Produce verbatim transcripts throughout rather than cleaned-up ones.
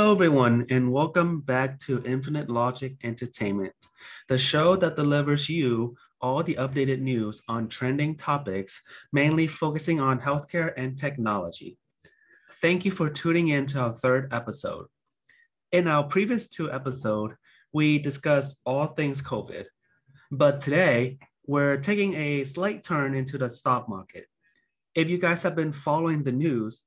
Hello, everyone, and welcome back to Infinite Logic Entertainment, the show that delivers you all the updated news on trending topics, mainly focusing on healthcare and technology. Thank you for tuning in to our third episode. In our previous two episodes, we discussed all things COVID, but today we're taking a slight turn into the stock market. If you guys have been following the news,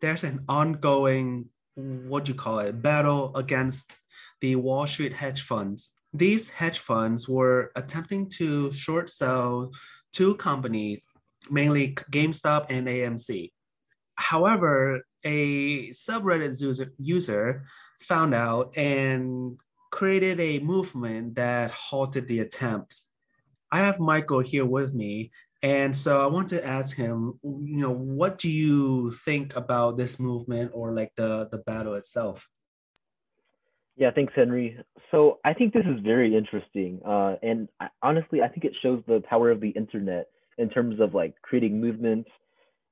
there's an ongoing what do you call it, battle against the Wall Street hedge funds. These hedge funds were attempting to short sell two companies, mainly GameStop and A M C. However, a subreddit user, user found out and created a movement that halted the attempt. I have Michael here with me, and so I want to ask him, you know, what do you think about this movement or like the, the battle itself? Yeah, thanks, Henry. So I think this is very interesting. Uh, and I, honestly, I think it shows the power of the internet in terms of like creating movements.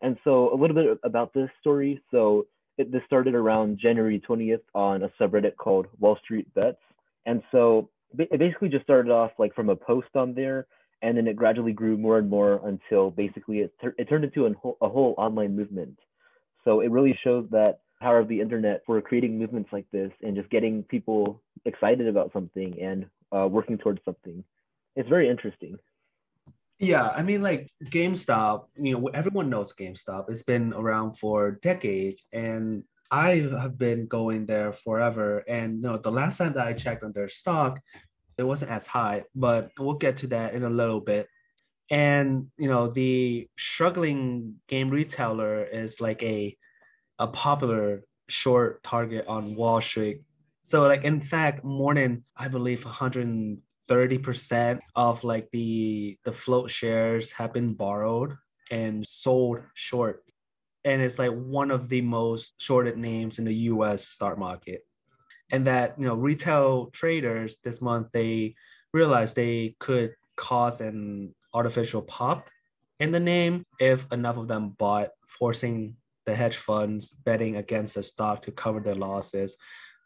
And so a little bit about this story. So it, this started around January twentieth on a subreddit called Wall Street Bets. And so it basically just started off like from a post on there. And then it gradually grew more and more until basically it, ter- it turned into a whole, a whole online movement. So it really shows that power of the internet for creating movements like this and just getting people excited about something and uh, working towards something. It's very interesting. Yeah, I mean, like GameStop, you know, everyone knows GameStop. It's been around for decades, and I have been going there forever. And you know, the last time that I checked on their stock, it wasn't as high, but we'll get to that in a little bit. And, you know, the struggling game retailer is like a, a popular short target on Wall Street. So like, in fact, more than, I believe, one hundred thirty percent of like the, the float shares have been borrowed and sold short. And it's like one of the most shorted names in the U S stock market. And that, you know, retail traders this month, they realized they could cause an artificial pop in the name if enough of them bought, forcing the hedge funds betting against the stock to cover their losses,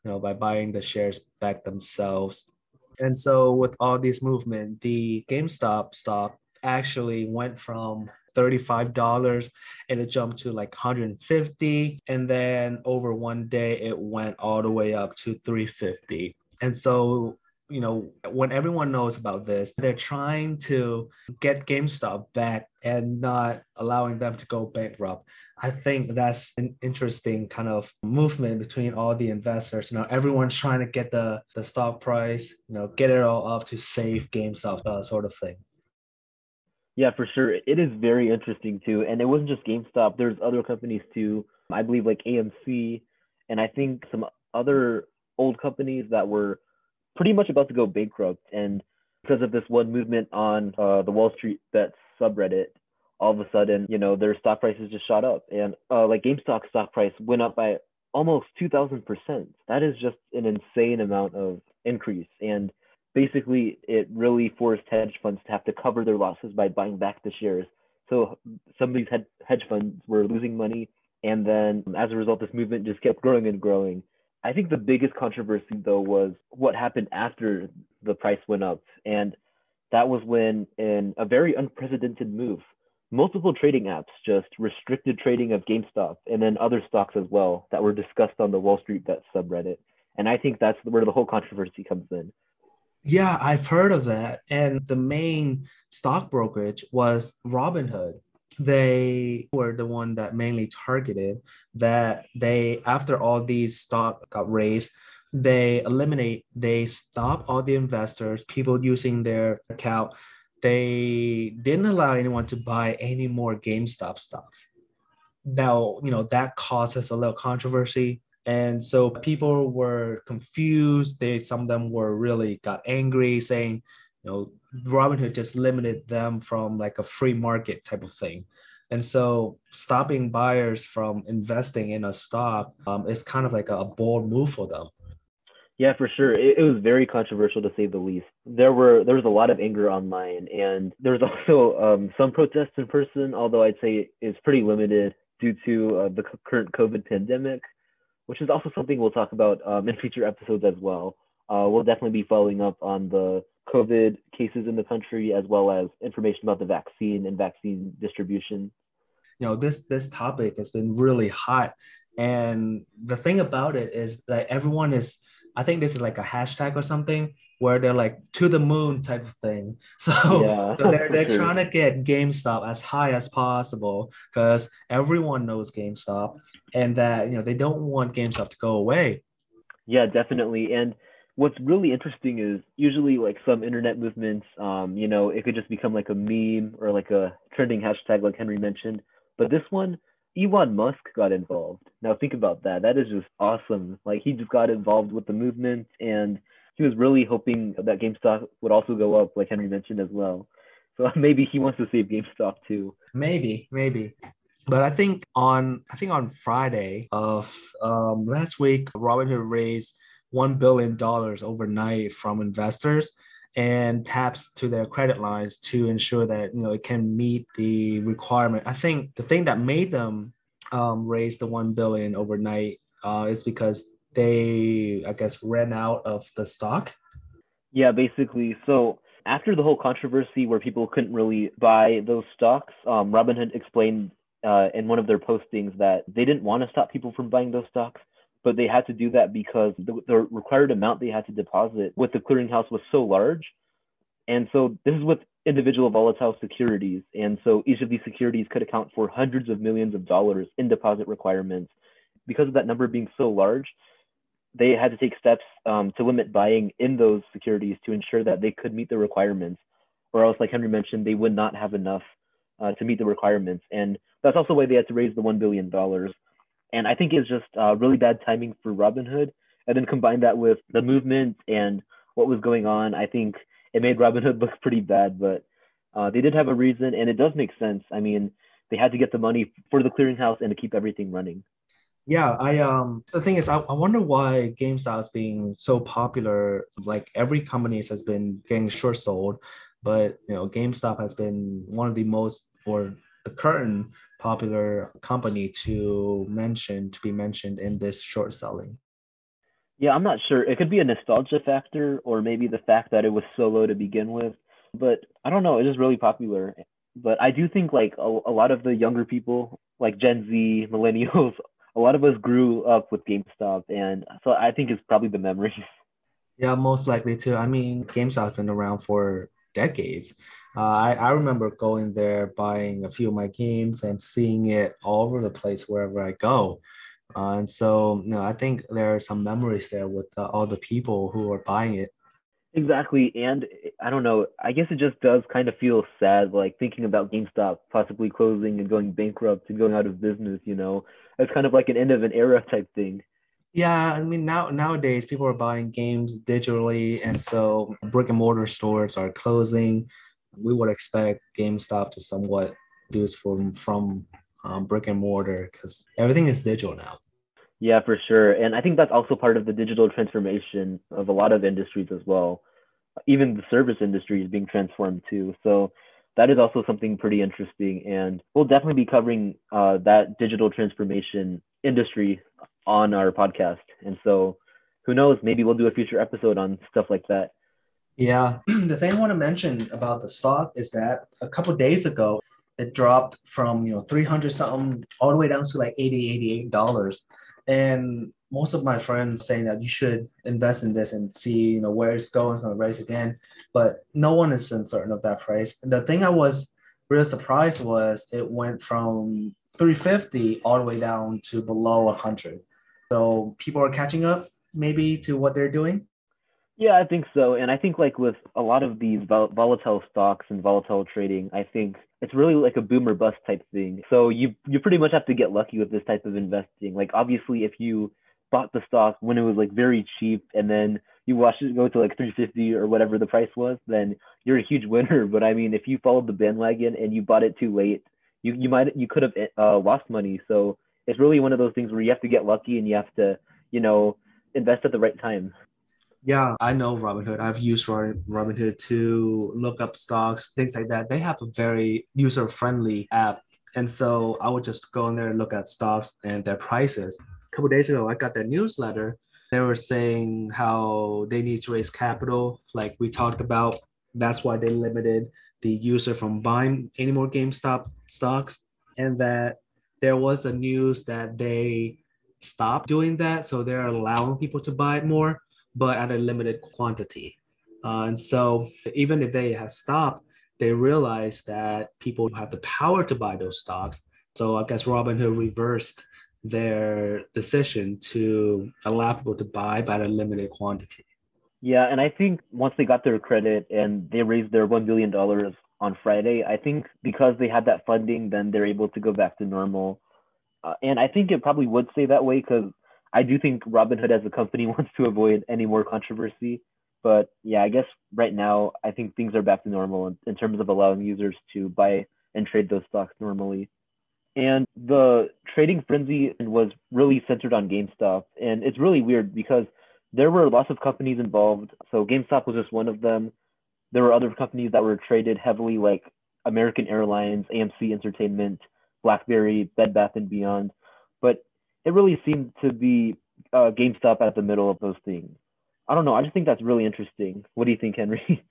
you know, by buying the shares back themselves. And so with all these movement, the GameStop stock actually went from thirty-five dollars and it jumped to like one hundred fifty, and then over one day it went all the way up to three hundred fifty. And so, you know, when everyone knows about this, they're trying to get GameStop back and not allowing them to go bankrupt. I think that's an interesting kind of movement between all the investors. You know, everyone's trying to get the, the stock price, you know, get it all up to save GameStop, uh, sort of thing. Yeah, for sure. It is very interesting too. And it wasn't just GameStop. There's other companies too. I believe like A M C and I think some other old companies that were pretty much about to go bankrupt. And because of this one movement on uh, the Wall Street Bets subreddit, all of a sudden, you know, their stock prices just shot up. And uh, like GameStop stock price went up by almost two thousand percent. That is just an insane amount of increase. And basically, it really forced hedge funds to have to cover their losses by buying back the shares. So some of these hedge funds were losing money. And then as a result, this movement just kept growing and growing. I think the biggest controversy, though, was what happened after the price went up. And that was when, in a very unprecedented move, multiple trading apps just restricted trading of GameStop and then other stocks as well that were discussed on the Wall Street Bets subreddit. And I think that's where the whole controversy comes in. Yeah, I've heard of that. And the main stock brokerage was Robinhood. They were the one that mainly targeted that. They, after all these stock got raised, they eliminate, they stop all the investors, people using their account. They didn't allow anyone to buy any more GameStop stocks. Now, you know, that causes a little controversy. And so people were confused. They, some of them were really got angry, saying, you know, Robinhood just limited them from like a free market type of thing. And so stopping buyers from investing in a stock um, is kind of like a bold move for them. Yeah, for sure. It, it was very controversial to say the least. There were there was a lot of anger online, and there's also um, some protests in person, although I'd say it's pretty limited due to uh, the current COVID pandemic. which is also something we'll talk about um, in future episodes as well. Uh, we'll definitely be following up on the COVID cases in the country, as well as information about the vaccine and vaccine distribution. You know, this this topic has been really hot. And the thing about it is that everyone is, I think this is like a hashtag or something, where they're like to the moon type of thing. So, yeah, so they're, they're trying to get GameStop as high as possible because everyone knows GameStop, and that, you know, they don't want GameStop to go away. Yeah, definitely. And what's really interesting is usually like some internet movements, um, you know, it could just become like a meme or like a trending hashtag like Henry mentioned. But this one, Elon Musk got involved. Now think about that. That is just awesome. Like he just got involved with the movement, and he was really hoping that GameStop would also go up, like Henry mentioned as well. So maybe he wants to save GameStop too. Maybe, maybe. But I think on I think on Friday of um, last week, Robinhood raised one billion dollars overnight from investors and taps to their credit lines to ensure that, you know, it can meet the requirement. I think the thing that made them um, raise the one billion dollars overnight uh, is because they, I guess, ran out of the stock. Yeah, basically. So after the whole controversy where people couldn't really buy those stocks, um, Robinhood explained uh, in one of their postings that they didn't want to stop people from buying those stocks, but they had to do that because the, the required amount they had to deposit with the clearinghouse was so large. And so this is with individual volatile securities. And so each of these securities could account for hundreds of millions of dollars in deposit requirements. Because of that number being so large, they had to take steps um, to limit buying in those securities to ensure that they could meet the requirements, or else, like Henry mentioned, they would not have enough uh, to meet the requirements. And that's also why they had to raise the one billion dollars. And I think it's just uh, really bad timing for Robinhood. And then combine that with the movement and what was going on, I think it made Robinhood look pretty bad. But uh, they did have a reason, and it does make sense. I mean, they had to get the money for the clearinghouse and to keep everything running. Yeah, I um the thing is, I, I wonder why GameStop is being so popular. Like every company has been getting short sold, but you know, GameStop has been one of the most, or the current popular company to mention, to be mentioned in this short selling. Yeah, I'm not sure. It could be a nostalgia factor, or maybe the fact that it was so low to begin with. But I don't know. It is really popular. But I do think like a, a lot of the younger people, like Gen Z, millennials, a lot of us grew up with GameStop, and so I think it's probably the memories. Yeah, most likely too. I mean, GameStop's been around for decades. Uh, I, I remember going there, buying a few of my games, and seeing it all over the place wherever I go. Uh, and so, you know, I think there are some memories there with uh, all the people who are buying it. Exactly, and I don't know. I guess it just does kind of feel sad, like thinking about GameStop possibly closing and going bankrupt and going out of business. You know, it's kind of like an end of an era type thing. Yeah, I mean, now nowadays people are buying games digitally, and so brick and mortar stores are closing. We would expect GameStop to somewhat do this from from um, brick and mortar because everything is digital now. Yeah, for sure. And I think that's also part of the digital transformation of a lot of industries as well. Even the service industry is being transformed too. So that is also something pretty interesting. And we'll definitely be covering uh, that digital transformation industry on our podcast. And so who knows, maybe we'll do a future episode on stuff like that. Yeah. The thing I want to mention about the stock is that a couple of days ago, it dropped from, you know, three hundred something all the way down to like eighty dollars, eighty-eight dollars. And most of my friends saying that you should invest in this and see, you know, where it's going, it's going to rise again. But no one is uncertain of that price. And the thing I was really surprised was it went from three hundred fifty all the way down to below one hundred. So people are catching up maybe to what they're doing. Yeah, I think so. And I think like with a lot of these vol- volatile stocks and volatile trading, I think it's really like a boom or bust type thing. So you you pretty much have to get lucky with this type of investing. Like obviously if you bought the stock when it was like very cheap and then you watched it go to like three hundred fifty or whatever the price was, then you're a huge winner. But I mean, if you followed the bandwagon and you bought it too late, you, you might you could have uh, lost money. So it's really one of those things where you have to get lucky and you have to, you know, invest at the right time. Yeah, I know Robinhood. I've used Robinhood to look up stocks, things like that. They have a very user-friendly app. And so I would just go in there and look at stocks and their prices. couple of days ago, I got that newsletter. They were saying how they need to raise capital. Like we talked about, that's why they limited the user from buying any more GameStop stocks. And that there was the news that they stopped doing that. So they're allowing people to buy it more, but at a limited quantity. Uh, and so even if they have stopped, they realize that people have the power to buy those stocks. So I guess Robinhood reversed their decision to allow people to buy by a limited quantity. Yeah, and I think once they got their credit and they raised their one billion dollars on Friday, I think because they had that funding, then they're able to go back to normal. Uh, and I think it probably would stay that way because I do think Robinhood as a company wants to avoid any more controversy. But yeah, I guess right now, I think things are back to normal in, in terms of allowing users to buy and trade those stocks normally. And the trading frenzy was really centered on GameStop. And it's really weird because there were lots of companies involved. So GameStop was just one of them. There were other companies that were traded heavily like American Airlines, A M C Entertainment, BlackBerry, Bed Bath and Beyond. But it really seemed to be uh, GameStop at the middle of those things. I don't know. I just think that's really interesting. What do you think, Henry?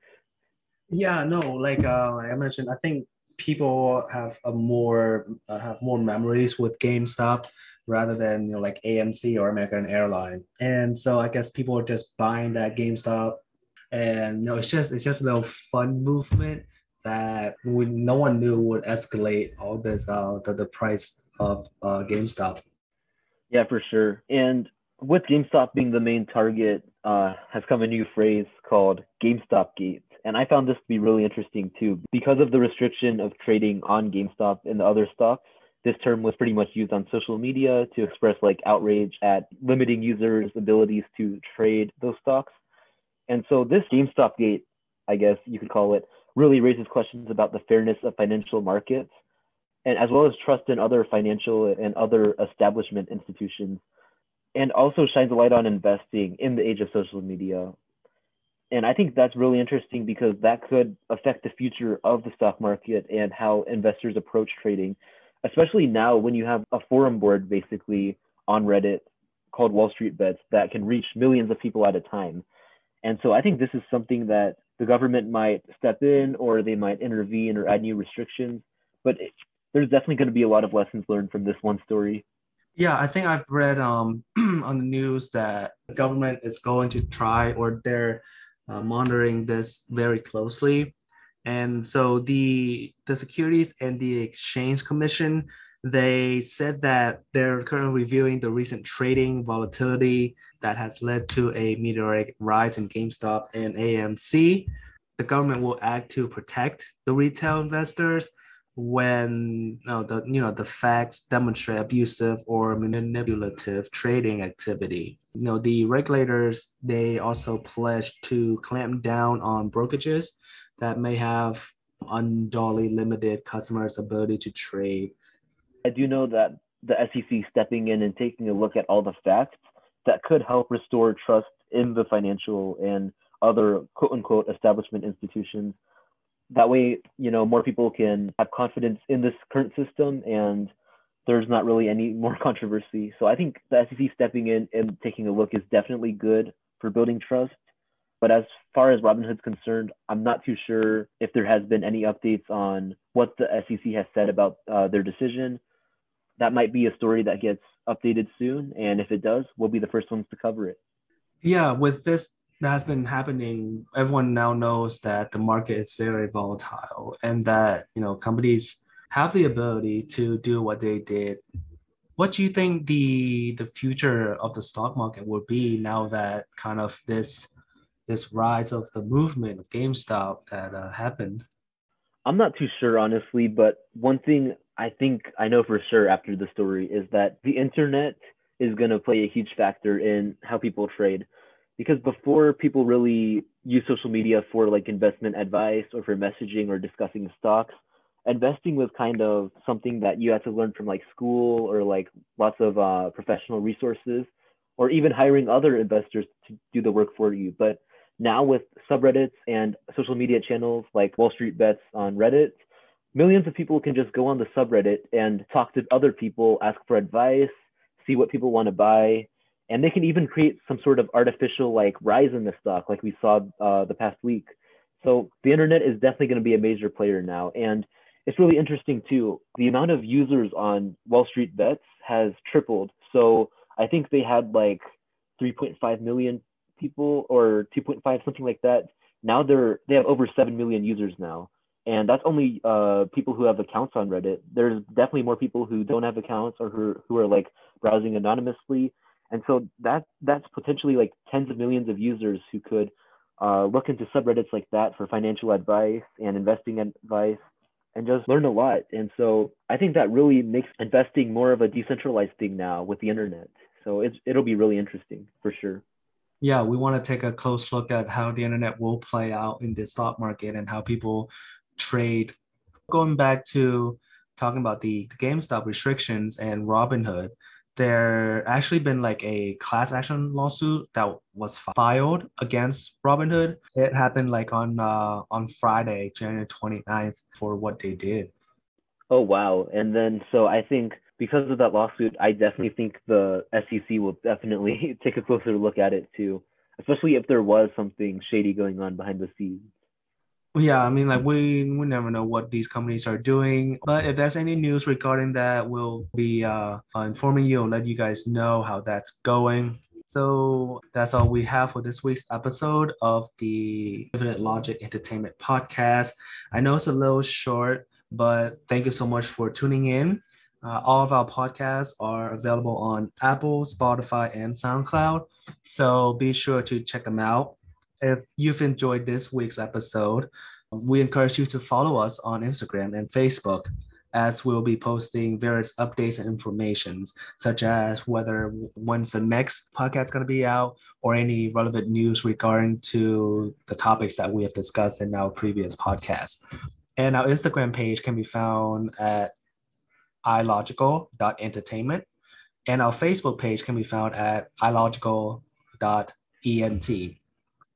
Yeah, no, like, uh, like I mentioned, I think people have a more uh, have more memories with GameStop rather than, you know, like A M C or American Airlines. And so I guess people are just buying that GameStop, and you know, it's just it's just a little fun movement that we, no one knew would escalate all this uh, the, the price of uh, GameStop. Yeah, for sure. And with GameStop being the main target, uh, has come a new phrase called GameStop Gate. And I found this to be really interesting too. Because of the restriction of trading on GameStop and the other stocks, this term was pretty much used on social media to express like outrage at limiting users' abilities to trade those stocks. And so this GameStop Gate, I guess you could call it, really raises questions about the fairness of financial markets, and as well as trust in other financial and other establishment institutions, and also shines a light on investing in the age of social media. And I think that's really interesting because that could affect the future of the stock market and how investors approach trading, especially now when you have a forum board basically on Reddit called Wall Street Bets that can reach millions of people at a time. And so I think this is something that the government might step in, or they might intervene or add new restrictions, but it, there's definitely going to be a lot of lessons learned from this one story. Yeah, I think I've read um, on the news that the government is going to try, or they're Uh, monitoring this very closely. And so the the Securities and the Exchange Commission, they said that they're currently reviewing the recent trading volatility that has led to a meteoric rise in GameStop and A M C. The government will act to protect the retail investors when you know, the, you know, the facts demonstrate abusive or manipulative trading activity. You know, the regulators, they also pledged to clamp down on brokerages that may have unduly limited customers' ability to trade. I do know that the S E C stepping in and taking a look at all the facts, that could help restore trust in the financial and other quote-unquote establishment institutions. That way, you know, more people can have confidence in this current system and there's not really any more controversy. So I think the S E C stepping in and taking a look is definitely good for building trust. But as far as Robinhood's concerned, I'm not too sure if there has been any updates on what the S E C has said about uh, their decision. That might be a story that gets updated soon. And if it does, we'll be the first ones to cover it. Yeah, with this that has been happening, everyone now knows that the market is very volatile and that, you know, companies have the ability to do what they did. What do you think the the future of the stock market will be now that kind of this this rise of the movement of GameStop that uh, happened? I'm not too sure, honestly, but one thing I think I know for sure after the story is that the internet is going to play a huge factor in how people trade. Because before, people really used social media for like investment advice or for messaging or discussing stocks. Investing was kind of something that you had to learn from like school or like lots of uh, professional resources, or even hiring other investors to do the work for you. But now with subreddits and social media channels like Wall Street Bets on Reddit, millions of people can just go on the subreddit and talk to other people, ask for advice, see what people want to buy. And they can even create some sort of artificial like rise in the stock like we saw uh, the past week. So the internet is definitely going to be a major player now. And it's really interesting too. The amount of users on Wall Street Bets has tripled. So I think they had like three point five million people or two point five, something like that. Now they're, they have over seven million users now. And that's only uh, people who have accounts on Reddit. There's definitely more people who don't have accounts or who, who are like browsing anonymously. And so that that's potentially like tens of millions of users who could uh, look into subreddits like that for financial advice and investing advice and just learn a lot. And so I think that really makes investing more of a decentralized thing now with the internet. So it's, it'll be really interesting for sure. Yeah, we want to take a close look at how the internet will play out in the stock market and how people trade. Going back to talking about the GameStop restrictions and Robinhood, there actually been like a class action lawsuit that was filed against Robinhood. It happened like on uh, on Friday, January twenty-ninth, for what they did. Oh, wow. And then so I think because of that lawsuit, I definitely think the S E C will definitely take a closer look at it too, especially if there was something shady going on behind the scenes. Yeah, I mean, like we, we never know what these companies are doing. But if there's any news regarding that, we'll be uh, informing you and let you guys know how that's going. So that's all we have for this week's episode of the Infinite Logic Entertainment Podcast. I know it's a little short, but thank you so much for tuning in. Uh, all of our podcasts are available on Apple, Spotify, and SoundCloud. So be sure to check them out. If you've enjoyed this week's episode, we encourage you to follow us on Instagram and Facebook, as we'll be posting various updates and information, such as whether when's the next podcast going to be out or any relevant news regarding to the topics that we have discussed in our previous podcast. And our Instagram page can be found at ilogical dot entertainment, and our Facebook page can be found at ilogical dot ent.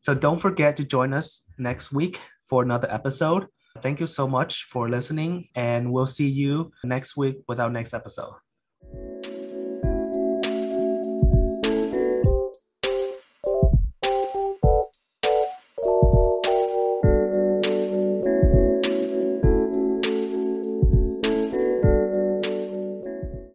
So don't forget to join us next week for another episode. Thank you so much for listening, and we'll see you next week with our next episode.